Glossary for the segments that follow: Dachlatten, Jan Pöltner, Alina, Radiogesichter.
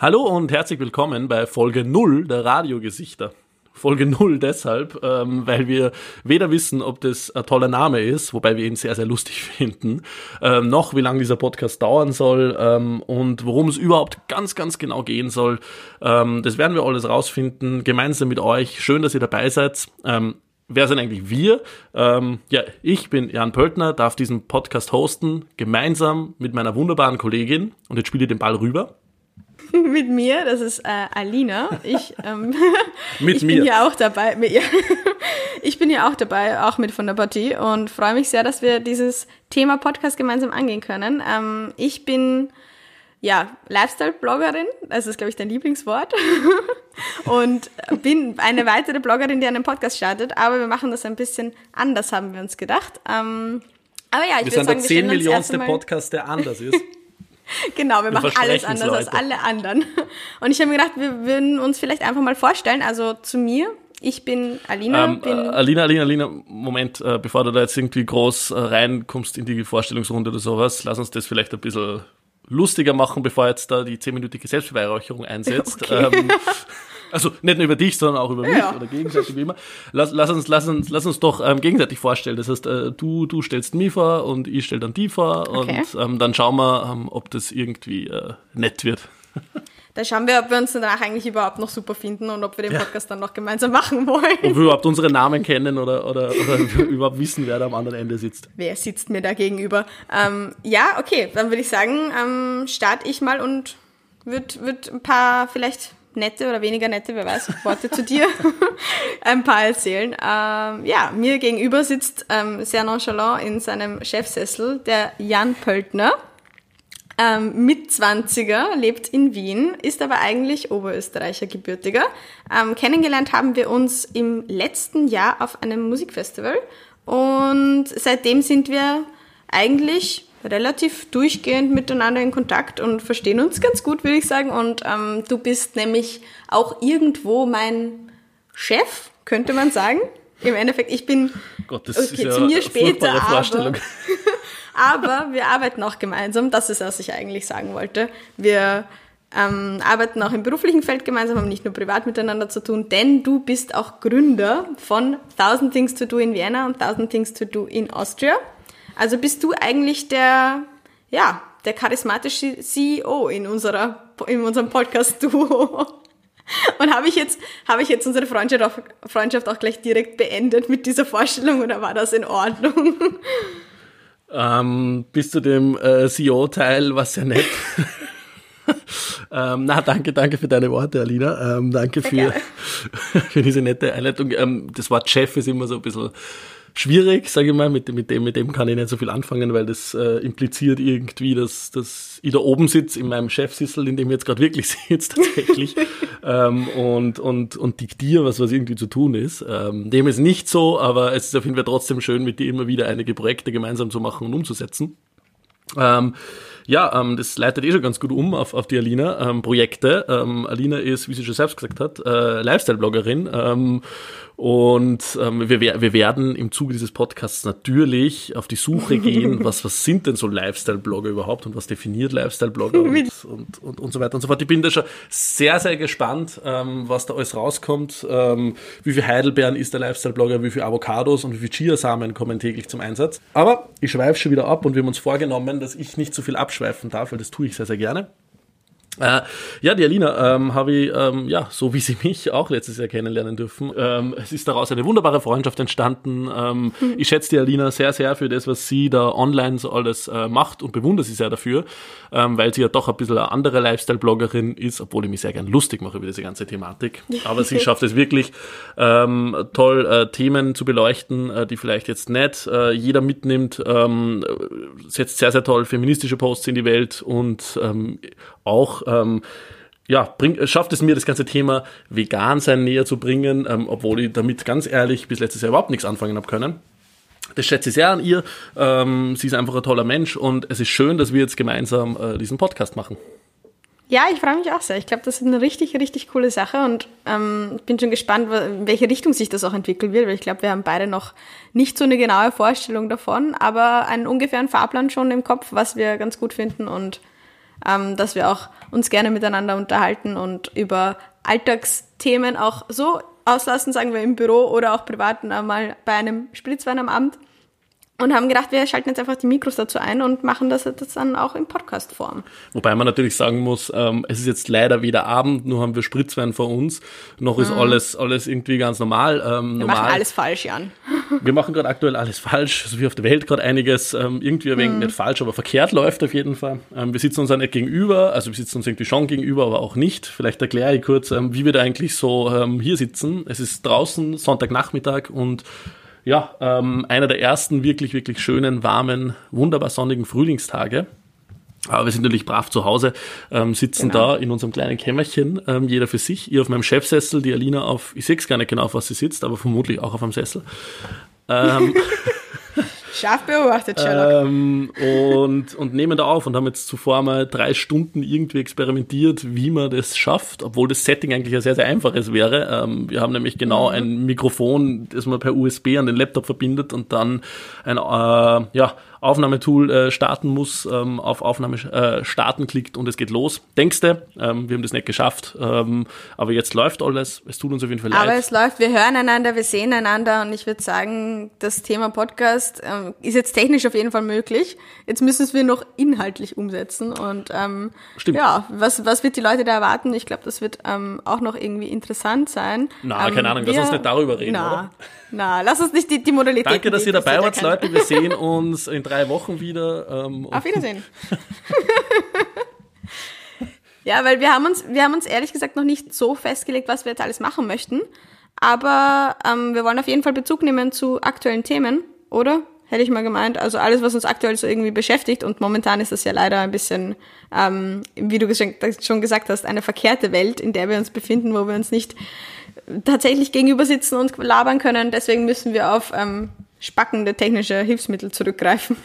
Hallo und herzlich willkommen bei Folge 0 der Radiogesichter. Folge 0 deshalb, weil wir weder wissen, ob das ein toller Name ist, wobei wir ihn sehr, sehr lustig finden, noch wie lange dieser Podcast dauern soll und worum es überhaupt ganz, ganz genau gehen soll. Das werden wir alles rausfinden, gemeinsam mit euch. Schön, dass ihr dabei seid. Wer sind eigentlich wir? Ich bin Jan Pöltner, darf diesen Podcast hosten, gemeinsam mit meiner wunderbaren Kollegin. Und jetzt spiele ich den Ball rüber. Mit mir, das ist Alina. Ich bin ja auch dabei, auch mit von der Partie und freue mich sehr, dass wir dieses Thema Podcast gemeinsam angehen können. Ich bin Lifestyle-Bloggerin, das ist, glaube ich, dein Lieblingswort, und bin eine weitere Bloggerin, die einen Podcast startet, aber wir machen das ein bisschen anders, haben wir uns gedacht. Aber ja, ich würde sagen, wir sind der 10-millionste Podcast, der anders ist. Genau, wir machen alles anders als alle anderen. Und ich habe mir gedacht, wir würden uns vielleicht einfach mal vorstellen, also zu mir, ich bin Alina. Alina, Moment, bevor du da jetzt irgendwie groß reinkommst in die Vorstellungsrunde oder sowas, lass uns das vielleicht ein bisschen lustiger machen, bevor jetzt da die 10-minütige Selbstbeweihräucherung einsetzt. Okay. Also nicht nur über dich, sondern auch über mich oder gegenseitig wie immer. Lass uns doch gegenseitig vorstellen. Das heißt, du stellst mich vor und ich stelle dann die vor und dann schauen wir, ob das irgendwie nett wird. Dann schauen wir, ob wir uns danach eigentlich überhaupt noch super finden und ob wir den Podcast dann noch gemeinsam machen wollen. Ob wir überhaupt unsere Namen kennen oder überhaupt wissen, wer da am anderen Ende sitzt. Wer sitzt mir da gegenüber? Dann würde ich sagen, starte ich mal und wird ein paar vielleicht nette oder weniger nette, wer weiß, Worte zu dir ein paar erzählen. Mir gegenüber sitzt sehr nonchalant in seinem Chefsessel der Jan Pöltner, Mitzwanziger, lebt in Wien, ist aber eigentlich Oberösterreicher gebürtiger. Kennengelernt haben wir uns im letzten Jahr auf einem Musikfestival und seitdem sind wir eigentlich relativ durchgehend miteinander in Kontakt und verstehen uns ganz gut, würde ich sagen. Und du bist nämlich auch irgendwo mein Chef, könnte man sagen. Im Endeffekt, ich bin zu mir später, aber wir arbeiten auch gemeinsam. Das ist, was ich eigentlich sagen wollte. Wir arbeiten auch im beruflichen Feld gemeinsam, haben nicht nur privat miteinander zu tun, denn du bist auch Gründer von 1000 Things to Do in Vienna und 1000 Things to Do in Austria. Also bist du eigentlich der charismatische CEO in unserem Podcast-Duo. Und habe ich jetzt unsere Freundschaft auch gleich direkt beendet mit dieser Vorstellung oder war das in Ordnung? Bis zu dem CEO-Teil war es ja nett. Danke für deine Worte, Alina. Danke für diese nette Einleitung. Das Wort Chef ist immer so ein bisschen schwierig, sage ich mal, mit dem kann ich nicht so viel anfangen, weil das impliziert irgendwie, dass ich da oben sitze in meinem Chefsessel, in dem ich jetzt gerade wirklich sitze tatsächlich und diktiere, was irgendwie zu tun ist. Dem ist nicht so, aber es ist auf jeden Fall trotzdem schön, mit dir immer wieder einige Projekte gemeinsam zu machen und umzusetzen. Das leitet schon ganz gut auf die Alina, Projekte. Alina ist, wie sie schon selbst gesagt hat, Lifestyle-Bloggerin. Wir werden im Zuge dieses Podcasts natürlich auf die Suche gehen, was sind denn so Lifestyle-Blogger überhaupt und was definiert Lifestyle-Blogger und so weiter und so fort. Ich bin da schon sehr, sehr gespannt, was da alles rauskommt. Wie viel Heidelbeeren ist der Lifestyle-Blogger, wie viel Avocados und wie viel Chiasamen kommen täglich zum Einsatz. Aber ich schweife schon wieder ab und wir haben uns vorgenommen, dass ich nicht so viel abschweifen darf, weil das tue ich sehr, sehr gerne. Die Alina habe ich, so wie sie mich auch letztes Jahr kennenlernen dürfen. Es ist daraus eine wunderbare Freundschaft entstanden. Ich schätze die Alina sehr, sehr für das, was sie da online so alles macht und bewundere sie sehr dafür, weil sie ja doch ein bisschen eine andere Lifestyle-Bloggerin ist, obwohl ich mich sehr gern lustig mache über diese ganze Thematik. Aber sie schafft es wirklich, toll Themen zu beleuchten, die vielleicht jetzt nicht jeder mitnimmt. Setzt sehr, sehr toll feministische Posts in die Welt und auch schafft es mir, das ganze Thema Vegan-Sein näher zu bringen, obwohl ich damit ganz ehrlich bis letztes Jahr überhaupt nichts anfangen habe können. Das schätze ich sehr an ihr. Sie ist einfach ein toller Mensch und es ist schön, dass wir jetzt gemeinsam diesen Podcast machen. Ja, ich freue mich auch sehr. Ich glaube, das ist eine richtig, richtig coole Sache und ich bin schon gespannt, in welche Richtung sich das auch entwickeln wird, weil ich glaube, wir haben beide noch nicht so eine genaue Vorstellung davon, aber einen ungefähren Fahrplan schon im Kopf, was wir ganz gut finden und dass wir auch uns gerne miteinander unterhalten und über Alltagsthemen auch so auslassen, sagen wir im Büro oder auch privat einmal bei einem Spritzwein am Abend. Und haben gedacht, wir schalten jetzt einfach die Mikros dazu ein und machen das jetzt dann auch in Podcast-Form. Wobei man natürlich sagen muss, es ist jetzt leider wieder Abend, nur haben wir Spritzwein vor uns. Noch ist alles irgendwie ganz normal. Wir machen alles falsch, Jan. Wir machen gerade aktuell alles falsch, so wie auf der Welt gerade einiges. Irgendwie ein wenig nicht falsch, aber verkehrt läuft auf jeden Fall. Wir sitzen uns dann nicht gegenüber, also wir sitzen uns irgendwie schon gegenüber, aber auch nicht. Vielleicht erkläre ich kurz, wie wir da eigentlich so hier sitzen. Es ist draußen, Sonntagnachmittag und ja, einer der ersten wirklich, wirklich schönen, warmen, wunderbar sonnigen Frühlingstage. Aber wir sind natürlich brav zu Hause, sitzen da in unserem kleinen Kämmerchen, jeder für sich. Ich auf meinem Chefsessel, die Alina auf, ich sehe es gar nicht genau, auf was sie sitzt, aber vermutlich auch auf einem Sessel. Scharf beobachtet, Sherlock. Und nehmen da auf und haben jetzt zuvor mal 3 Stunden irgendwie experimentiert, wie man das schafft, obwohl das Setting eigentlich ein sehr, sehr einfaches wäre. Wir haben nämlich genau ein Mikrofon, das man per USB an den Laptop verbindet und dann ein Aufnahmetool starten muss, auf Aufnahme starten klickt und es geht los. Denkste, wir haben das nicht geschafft, aber jetzt läuft alles, es tut uns auf jeden Fall leid. Aber es läuft, wir hören einander, wir sehen einander und ich würde sagen, das Thema Podcast ist jetzt technisch auf jeden Fall möglich. Jetzt müssen wir noch inhaltlich umsetzen und ja, was wird die Leute da erwarten? Ich glaube, das wird auch noch irgendwie interessant sein. Na, keine Ahnung, lass uns nicht darüber reden, oder? Na, lass uns nicht die Modalität. Danke, dass ihr dabei wart, Leute. Wir sehen uns in 3 Wochen wieder. Auf Wiedersehen. Ja, weil wir haben uns ehrlich gesagt noch nicht so festgelegt, was wir jetzt alles machen möchten. Aber wir wollen auf jeden Fall Bezug nehmen zu aktuellen Themen, oder? Hätte ich mal gemeint. Also alles, was uns aktuell so irgendwie beschäftigt. Und momentan ist das ja leider ein bisschen, wie du schon gesagt hast, eine verkehrte Welt, in der wir uns befinden, wo wir uns nicht tatsächlich gegenüber sitzen und labern können. Deswegen müssen wir auf spackende technische Hilfsmittel zurückgreifen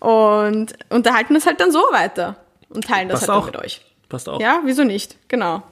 und unterhalten das halt dann so weiter und teilen das halt auch mit euch. Passt auch. Ja, wieso nicht? Genau.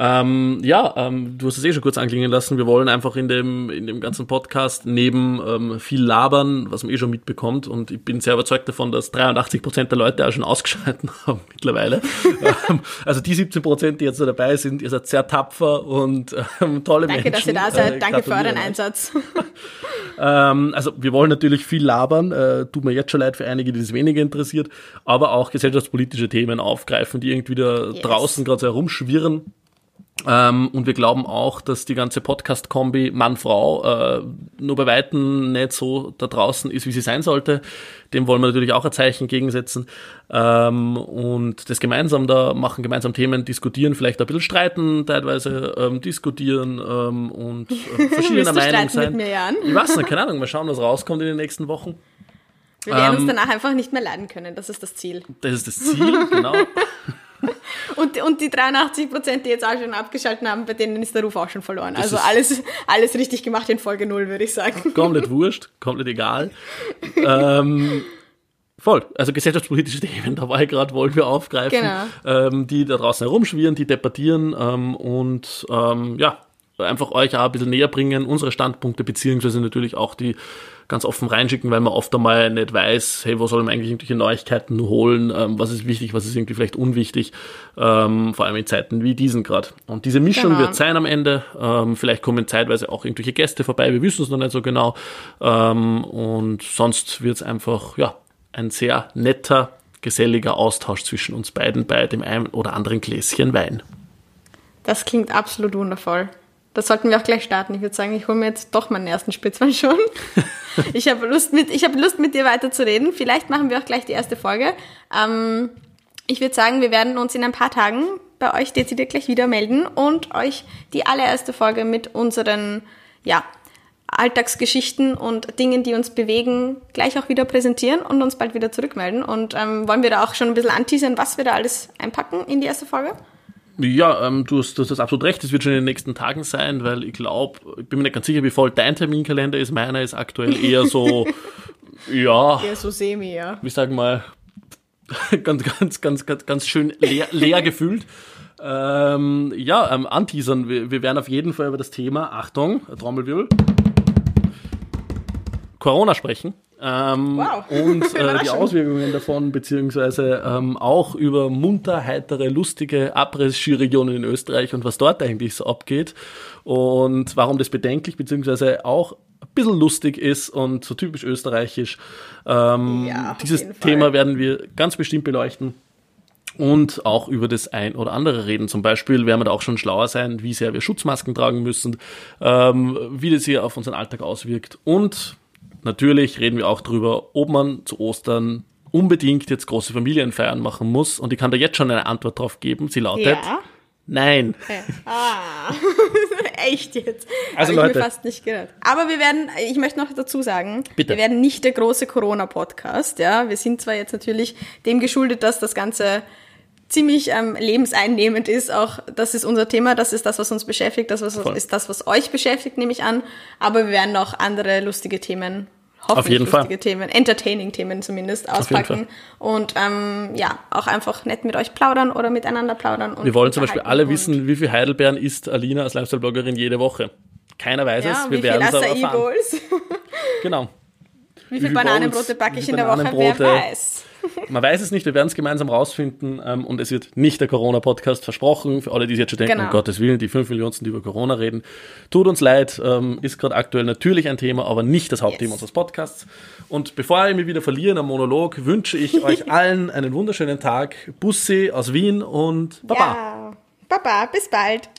Du hast es eh schon kurz anklingen lassen, wir wollen einfach in dem ganzen Podcast neben viel labern, was man eh schon mitbekommt, und ich bin sehr überzeugt davon, dass 83% der Leute auch schon ausgeschalten haben mittlerweile. Also die 17%, die jetzt noch dabei sind, ihr seid sehr tapfer und tolle Menschen. Danke, dass ihr da seid, danke für euren Einsatz. Also wir wollen natürlich viel labern, tut mir jetzt schon leid für einige, die das weniger interessiert, aber auch gesellschaftspolitische Themen aufgreifen, die irgendwie da draußen gerade so herumschwirren. Und wir glauben auch, dass die ganze Podcast-Kombi Mann-Frau nur bei Weitem nicht so da draußen ist, wie sie sein sollte. Dem wollen wir natürlich auch ein Zeichen gegensetzen. Und das gemeinsam da machen, gemeinsam Themen diskutieren, vielleicht ein bisschen streiten, teilweise diskutieren und verschiedener Meinung sein. Mit mir, Jan? Ich weiß nicht, keine Ahnung, mal schauen, was rauskommt in den nächsten Wochen. Wir werden uns danach einfach nicht mehr leiden können, das ist das Ziel. Das ist das Ziel, genau. Und die 83%, die jetzt auch schon abgeschalten haben, bei denen ist der Ruf auch schon verloren. Das also alles richtig gemacht in Folge 0, würde ich sagen. Komplett wurscht, komplett egal. Voll, also gesellschaftspolitische Themen dabei gerade wollen wir aufgreifen, genau. Die da draußen herumschwirren, die debattieren einfach euch auch ein bisschen näher bringen, unsere Standpunkte, beziehungsweise natürlich auch die ganz offen reinschicken, weil man oft einmal nicht weiß, hey, wo soll man eigentlich irgendwelche Neuigkeiten holen, was ist wichtig, was ist irgendwie vielleicht unwichtig, vor allem in Zeiten wie diesen gerade. Und diese Mischung wird sein am Ende, vielleicht kommen zeitweise auch irgendwelche Gäste vorbei, wir wissen es noch nicht so genau, und sonst wird es einfach, ein sehr netter, geselliger Austausch zwischen uns beiden bei dem einen oder anderen Gläschen Wein. Das klingt absolut wundervoll. Das sollten wir auch gleich starten. Ich würde sagen, ich hole mir jetzt doch meinen ersten Spritzwein schon. Ich habe Lust, mit dir weiterzureden. Vielleicht machen wir auch gleich die erste Folge. Ich würde sagen, wir werden uns in ein paar Tagen bei euch dezidiert gleich wieder melden und euch die allererste Folge mit unseren Alltagsgeschichten und Dingen, die uns bewegen, gleich auch wieder präsentieren und uns bald wieder zurückmelden. Und wollen wir da auch schon ein bisschen anteasern, was wir da alles einpacken in die erste Folge? Ja, du hast absolut recht, das wird schon in den nächsten Tagen sein, weil ich glaube, ich bin mir nicht ganz sicher, wie voll dein Terminkalender ist, meiner ist aktuell eher so, eher so semi, ich sag mal, ganz schön leer gefüllt. Anteasern, wir werden auf jeden Fall über das Thema, Achtung, Trommelwirbel, Corona sprechen. Wow. Und die Auswirkungen davon, beziehungsweise auch über munter, heitere, lustige Après-Ski-Regionen in Österreich und was dort eigentlich so abgeht und warum das bedenklich, beziehungsweise auch ein bisschen lustig ist und so typisch österreichisch. Dieses Thema werden wir ganz bestimmt beleuchten und auch über das ein oder andere reden. Zum Beispiel werden wir da auch schon schlauer sein, wie sehr wir Schutzmasken tragen müssen, wie das hier auf unseren Alltag auswirkt und natürlich reden wir auch drüber, ob man zu Ostern unbedingt jetzt große Familienfeiern machen muss. Und ich kann da jetzt schon eine Antwort drauf geben. Sie lautet, nein. Okay. Ah, echt jetzt? Also Leute, ich mir fast nicht gedacht. Aber wir werden, ich möchte noch dazu sagen, bitte. Wir werden nicht der große Corona-Podcast. Ja? Wir sind zwar jetzt natürlich dem geschuldet, dass das Ganze ziemlich lebenseinnehmend ist, auch das ist unser Thema, das ist das, was uns beschäftigt, das ist das, was euch beschäftigt, nehme ich an, aber wir werden auch andere lustige Themen, hoffentlich lustige Themen, entertaining Themen zumindest, auspacken und auch einfach nett mit euch plaudern oder miteinander plaudern. Und wir wollen zum Beispiel alle wissen, wie viel Heidelbeeren isst Alina als Lifestyle-Bloggerin jede Woche. Keiner weiß es, wir werden es aber erfahren. Genau. Wie viel Bananenbrote backe ich in der Woche, wer weiß. Man weiß es nicht, wir werden es gemeinsam rausfinden und es wird nicht der Corona-Podcast, versprochen. Für alle, die jetzt schon denken, um Gottes Willen, die 5 Millionsten, die über Corona reden. Tut uns leid, ist gerade aktuell natürlich ein Thema, aber nicht das Hauptthema unseres Podcasts. Und bevor ich mich wieder verliere am Monolog, wünsche ich euch allen einen wunderschönen Tag. Bussi aus Wien und Baba. Ja, Baba, bis bald.